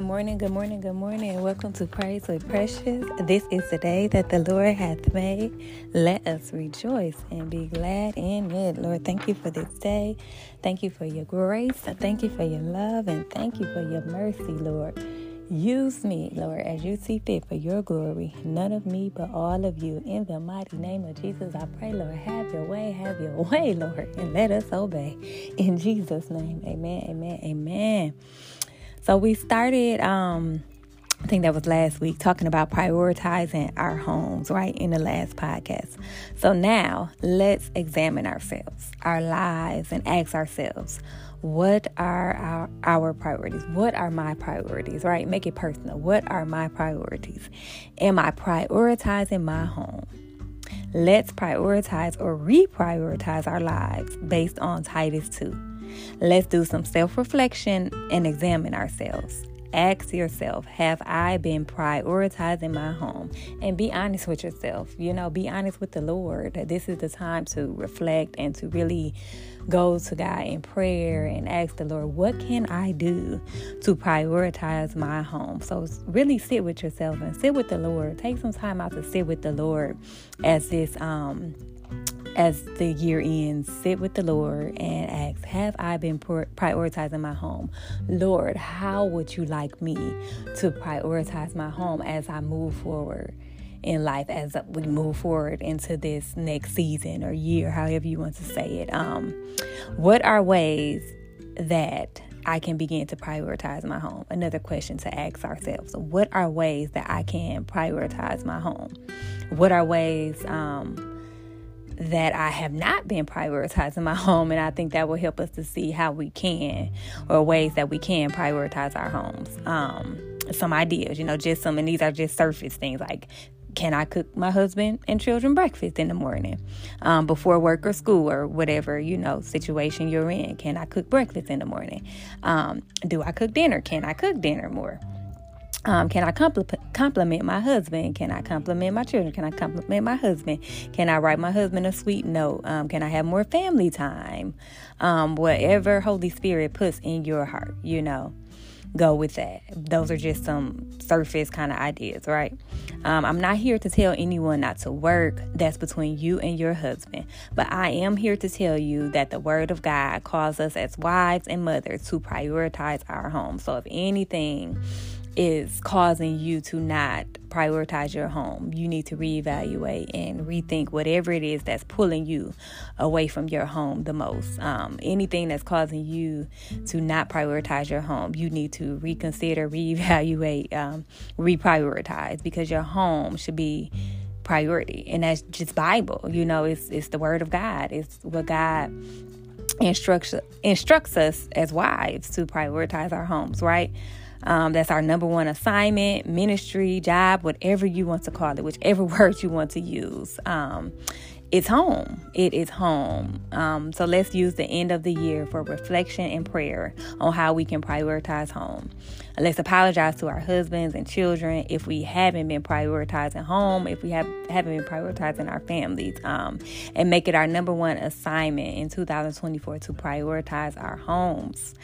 Good morning, good morning, good morning, and welcome to Praise with Precious. This is the day that the Lord hath made. Let us rejoice and be glad in it. Lord, thank you for this day. Thank you for your grace. Thank you for your love, and thank you for your mercy, Lord. Use me, Lord, as you see fit for your glory. None of me, but all of you. In the mighty name of Jesus, I pray, Lord, have your way, Lord, and let us obey. In Jesus' name, amen, amen, amen. So we started, I think that was last week, talking about prioritizing our homes, right, in the last podcast. So now let's examine ourselves, our lives, and ask ourselves, what are our priorities? What are my priorities, right? Make it personal. What are my priorities? Am I prioritizing my home? Let's prioritize or reprioritize our lives based on Titus 2. Let's do some self-reflection and examine ourselves. Ask yourself, have I been prioritizing my home? And be honest with yourself. You know, be honest with the Lord. This is the time to reflect and to really go to God in prayer and ask the Lord, what can I do to prioritize my home? So really sit with yourself and sit with the Lord. Take some time out to sit with the Lord as the year ends. Sit with the Lord and ask, have I been prioritizing my home? Lord, how would you like me to prioritize my home as I move forward in life, as we move forward into this next season or year, however you want to say it? What are ways that I can begin to prioritize my home? Another question to ask ourselves. What are ways that I can prioritize my home? What are ways that I have not been prioritizing my home? And I think that will help us to see how we can, or ways that we can prioritize our homes. Some ideas, you know, just some, and these are just surface things, like, can I cook my husband and children breakfast in the morning before work or school or whatever, you know, situation you're in? Can I cook breakfast in the morning? Do I cook dinner? Can I cook dinner more? Can I compliment my husband? Can I compliment my children? Can I compliment my husband? Can I write my husband a sweet note? Can I have more family time? Whatever Holy Spirit puts in your heart, you know, go with that. Those are just some surface kind of ideas, right? I'm not here to tell anyone not to work. That's between you and your husband. But I am here to tell you that the Word of God calls us as wives and mothers to prioritize our home. So if anything is causing you to not prioritize your home, you need to reevaluate and rethink whatever it is that's pulling you away from your home the most. Anything that's causing you to not prioritize your home, you need to reconsider, reevaluate, reprioritize, because your home should be priority. And that's just Bible. You know, it's the Word of God. It's what God instructs us as wives to prioritize our homes, right? That's our number one assignment, ministry, job, whatever you want to call it, whichever word you want to use. It's home. It is home. So let's use the end of the year for reflection and prayer on how we can prioritize home. Let's apologize to our husbands and children if we haven't been prioritizing home, if we haven't been prioritizing our families, and make it our number one assignment in 2024 to prioritize our homes.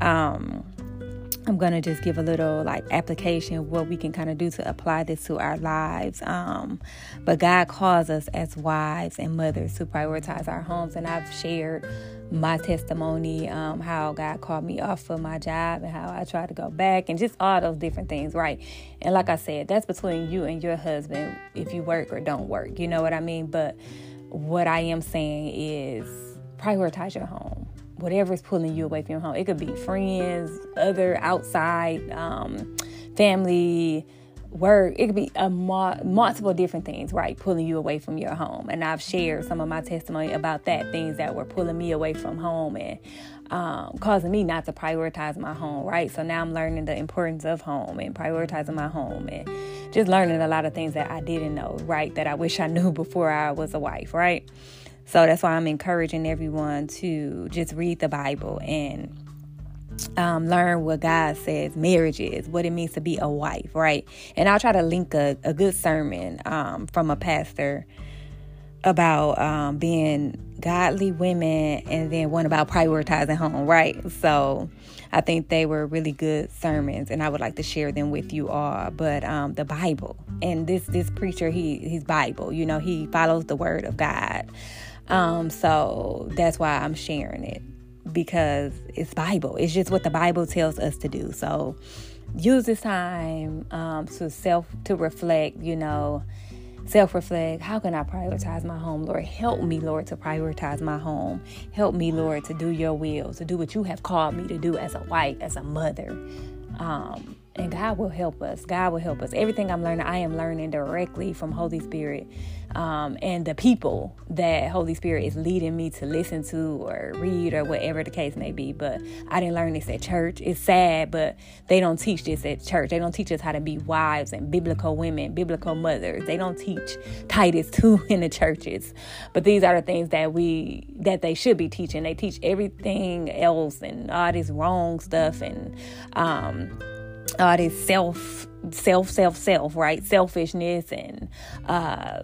I'm going to just give a little like application, what we can kind of do to apply this to our lives. But God calls us as wives and mothers to prioritize our homes. And I've shared my testimony, how God called me off of my job and how I tried to go back and just all those different things, right? And like I said, that's between you and your husband, if you work or don't work, you know what I mean? But what I am saying is prioritize your home. Whatever is pulling you away from your home. It could be friends, other outside, family, work. It could be multiple different things, right, pulling you away from your home. And I've shared some of my testimony about that, things that were pulling me away from home and causing me not to prioritize my home, right? So now I'm learning the importance of home and prioritizing my home and just learning a lot of things that I didn't know, right, that I wish I knew before I was a wife, right? So that's why I'm encouraging everyone to just read the Bible and learn what God says marriage is, what it means to be a wife, right? And I'll try to link a good sermon from a pastor about being godly women, and then one about prioritizing home, right? So I think they were really good sermons, and I would like to share them with you all. But the Bible, and this preacher, he's Bible, you know, he follows the word of God. So that's why I'm sharing it, because it's Bible. It's just what the Bible tells us to do. So use this time to reflect, you know, self-reflect. How can I prioritize my home, Lord? Help me, Lord, to prioritize my home. Help me, Lord, to do your will, to do what you have called me to do as a wife, as a mother. And God will help us. God will help us. Everything I'm learning, I am learning directly from Holy Spirit, and the people that Holy Spirit is leading me to listen to or read or whatever the case may be. But I didn't learn this at church. It's sad, but they don't teach this at church. They don't teach us how to be wives and biblical women, biblical mothers. They don't teach Titus 2 in the churches. But these are the things that they should be teaching. They teach everything else and all this wrong stuff and all this self, right? Selfishness and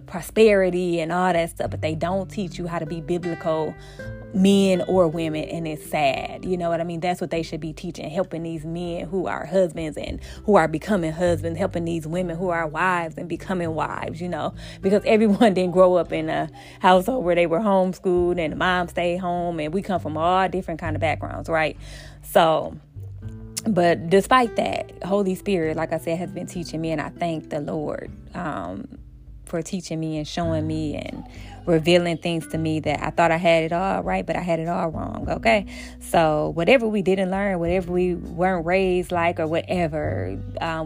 prosperity and all that stuff. But they don't teach you how to be biblical men or women, and it's sad. You know what I mean? That's what they should be teaching, helping these men who are husbands and who are becoming husbands, helping these women who are wives and becoming wives, you know, because everyone didn't grow up in a household where they were homeschooled and the mom stayed home, and we come from all different kind of backgrounds, right? So but despite that, Holy Spirit, like I said, has been teaching me, and I thank the Lord for teaching me and showing me and revealing things to me that I thought I had it all right, but I had it all wrong, okay? So whatever we didn't learn, whatever we weren't raised like or whatever,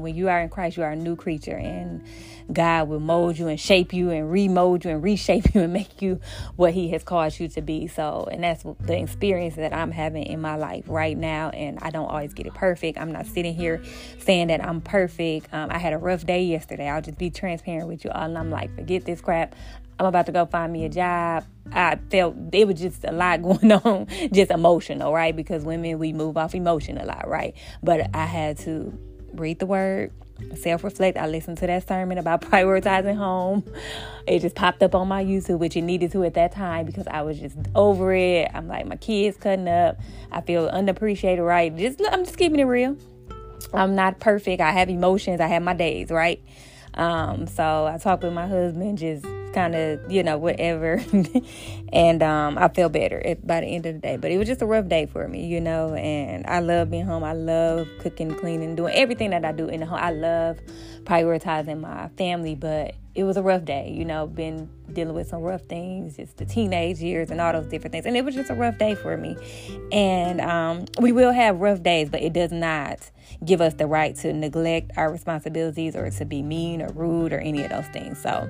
when you are in Christ, you are a new creature, and God will mold you and shape you and remold you and reshape you and make you what he has called you to be. So, and that's the experience that I'm having in my life right now. And I don't always get it perfect. I'm not sitting here saying that I'm perfect. I had a rough day yesterday. I'll just be transparent with you all. And I'm like, forget this crap. I'm about to go find me a job. I felt it was just a lot going on, just emotional, right? Because women, we move off emotion a lot, right? But I had to read the word, self-reflect. I listened to that sermon about prioritizing home. It just popped up on my YouTube, which it needed to at that time, because I was just over it. I'm like, my kids cutting up. I feel unappreciated, right? I'm just keeping it real. I'm not perfect. I have emotions. I have my days, right? So I talked with my husband, just kind of, you know, whatever. And I felt better by the end of the day. But it was just a rough day for me, you know. And I love being home. I love cooking, cleaning, doing everything that I do in the home. I love prioritizing my family. But it was a rough day, you know, been dealing with some rough things, just the teenage years and all those different things. And it was just a rough day for me. And we will have rough days, but it does not give us the right to neglect our responsibilities or to be mean or rude or any of those things. So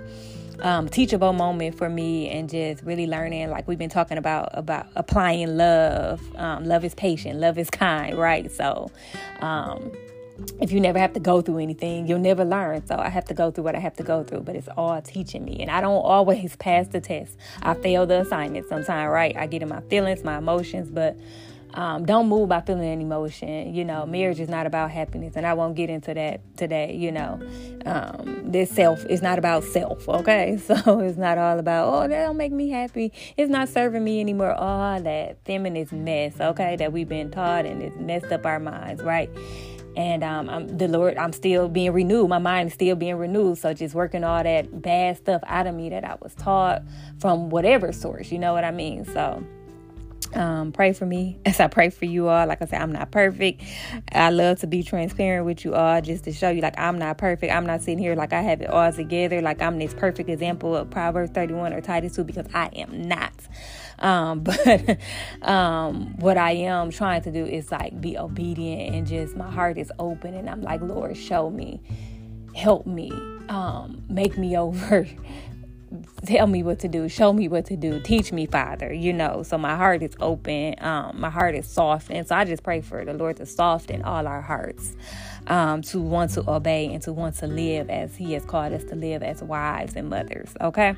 teachable moment for me, and just really learning, like we've been talking about applying love. Love is patient, love is kind, right? So if you never have to go through anything, you'll never learn. So I have to go through what I have to go through, but it's all teaching me. And I don't always pass the test. I fail the assignment sometimes, right? I get in my feelings, my emotions, but don't move by feeling an emotion. You know, marriage is not about happiness, and I won't get into that today. You know, this self is not about self. Okay, so it's not all about, oh, that don't make me happy. It's not serving me anymore. All that feminist mess, okay, that we've been taught, and it's messed up our minds, right? And I'm still being renewed. My mind is still being renewed. So just working all that bad stuff out of me that I was taught from whatever source. You know what I mean? So pray for me as I pray for you all. Like I said, I'm not perfect. I love to be transparent with you all, just to show you, like, I'm not perfect. I'm not sitting here like I have it all together, like I'm this perfect example of Proverbs 31 or Titus 2, because I am not. What I am trying to do is, like, be obedient, and just my heart is open, and I'm like, Lord, show me, help me, make me over. Tell me what to do. Show me what to do. Teach me, Father, you know. So my heart is open. My heart is soft. And so I just pray for the Lord to soften all our hearts, to want to obey and to want to live as he has called us to live as wives and mothers. Okay.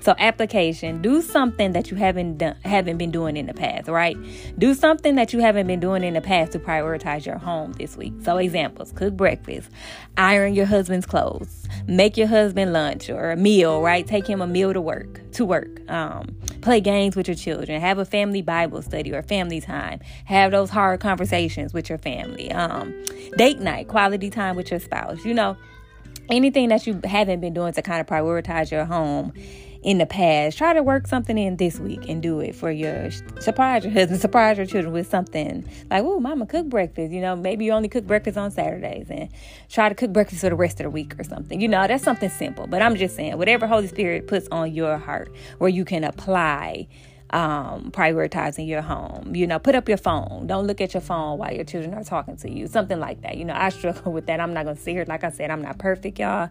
So application, do something that you haven't been doing in the past, right? Do something that you haven't been doing in the past to prioritize your home this week. So examples, cook breakfast, iron your husband's clothes, make your husband lunch or a meal, right? Take him a meal to work. play games with your children, have a family Bible study or family time, have those hard conversations with your family, date night, quality time with your spouse, you know, anything that you haven't been doing to kind of prioritize your home in the past, try to work something in this week and do it for your, surprise your husband, surprise your children with something like, oh, mama, cook breakfast. You know, maybe you only cook breakfast on Saturdays and try to cook breakfast for the rest of the week or something. You know, that's something simple, but I'm just saying whatever Holy Spirit puts on your heart where you can apply prioritizing your home. You know, put up your phone. Don't look at your phone while your children are talking to you. Something like that. You know, I struggle with that. I'm not going to sit here. Like I said, I'm not perfect, y'all.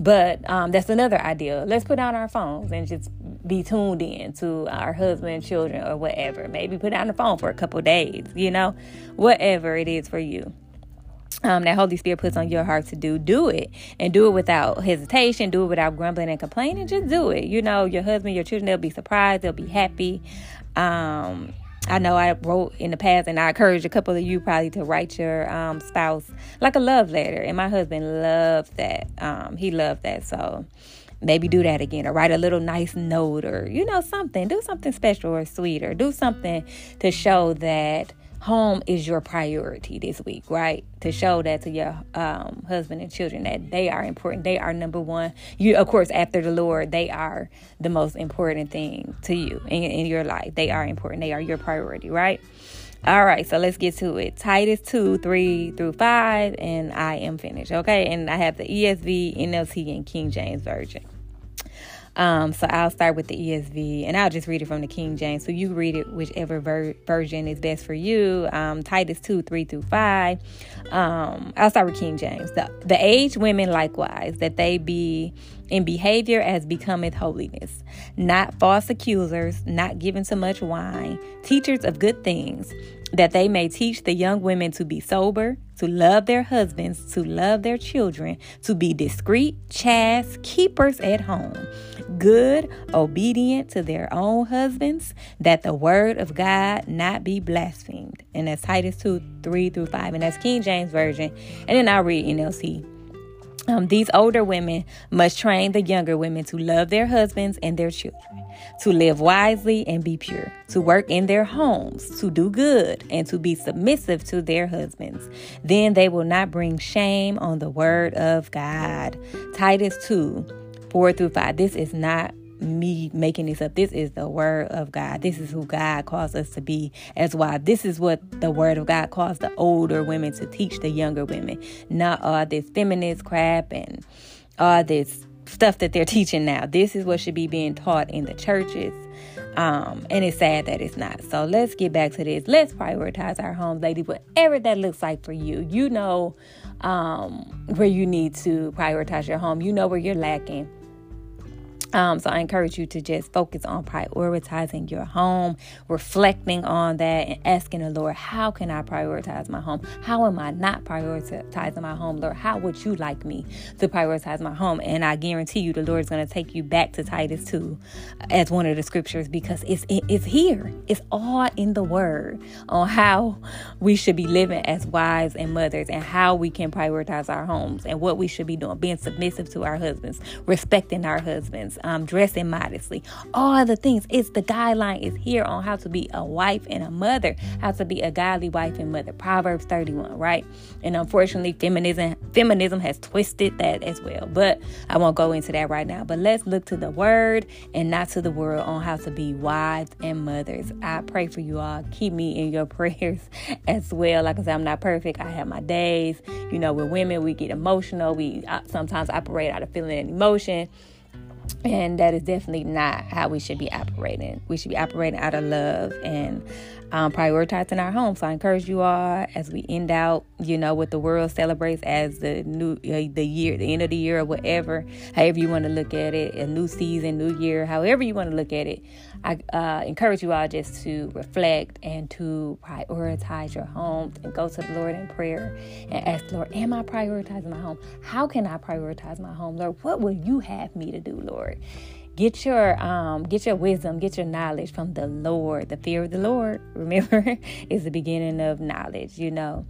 But that's another idea. Let's put down our phones and just be tuned in to our husband, children, or whatever. Maybe put down the phone for a couple days, you know, whatever it is for you. That Holy Spirit puts on your heart to do it, and do it without hesitation, do it without grumbling and complaining. Just do it. You know, your husband, your children, they'll be surprised. They'll be happy. I know I wrote in the past, and I encourage a couple of you probably to write your spouse like a love letter. And my husband loved that. He loved that. So maybe do that again, or write a little nice note, or, you know, something, do something special or sweet, or do something to show that home is your priority this week, right? To show that to your husband and children that they are important. They are number one. You, of course, after the Lord, they are the most important thing to you in your life. They are important. They are your priority, right? All right, so let's get to it. Titus 2:3-5, and I am finished, okay? And I have the ESV, NLT, and King James Version. So I'll start with the ESV, and I'll just read it from the King James. So you read it whichever version is best for you. Titus 2:3-5. I'll start with King James. The aged women likewise, that they be in behavior as becometh holiness, not false accusers, not given to much wine, teachers of good things, that they may teach the young women to be sober, to love their husbands, to love their children, to be discreet, chaste, keepers at home, good, obedient to their own husbands, that the word of God not be blasphemed. And that's Titus 2:3-5, and that's King James Version. And then I'll read NLT. These older women must train the younger women to love their husbands and their children, to live wisely and be pure, to work in their homes, to do good, and to be submissive to their husbands. Then they will not bring shame on the word of God. Titus 2:4-5. This is not me making this up. This is the word of God. This is who God calls us to be as wives. This is what the word of God calls the older women to teach the younger women. Not all this feminist crap and all this stuff that they're teaching now. This is what should be being taught in the churches. And it's sad that it's not. So let's get back to this. Let's prioritize our homes, lady, whatever that looks like for you. You know where you need to prioritize your home. You know where you're lacking. So I encourage you to just focus on prioritizing your home, reflecting on that, and asking the Lord, how can I prioritize my home? How am I not prioritizing my home, Lord? How would you like me to prioritize my home? And I guarantee you the Lord is going to take you back to Titus 2 as one of the scriptures, because it's here. It's all in the word on how we should be living as wives and mothers, and how we can prioritize our homes, and what we should be doing, being submissive to our husbands, respecting our husbands, dressing modestly, all the things. It's the guideline is here on how to be a wife and a mother, how to be a godly wife and mother. Proverbs 31, right? And unfortunately, feminism has twisted that as well. But I won't go into that right now. But let's look to the word and not to the world on how to be wives and mothers. I pray for you all. Keep me in your prayers as well. Like I said, I'm not perfect. I have my days. You know, we're women. We get emotional. We sometimes operate out of feeling and emotion. And that is definitely not how we should be operating. We should be operating out of love and prioritizing our home. So I encourage you all, as we end out, you know, what the world celebrates as the end of the year, or whatever, however you want to look at it, a new season, new year, however you want to look at it. I encourage you all just to reflect and to prioritize your homes, and go to the Lord in prayer and ask the Lord, am I prioritizing my home? How can I prioritize my home, Lord? What will you have me to do, Lord? Get your wisdom, get your knowledge from the Lord. The fear of the Lord, remember, is the beginning of knowledge, you know.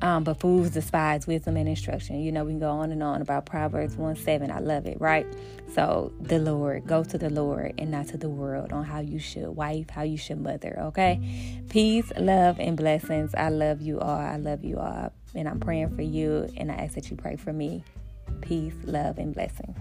But fools despise wisdom and instruction. You know, we can go on and on about Proverbs 1:7. I love it, right? So the Lord, go to the Lord and not to the world on how you should wife, how you should mother, okay? Peace, love, and blessings. I love you all. I love you all. And I'm praying for you, and I ask that you pray for me. Peace, love, and blessings.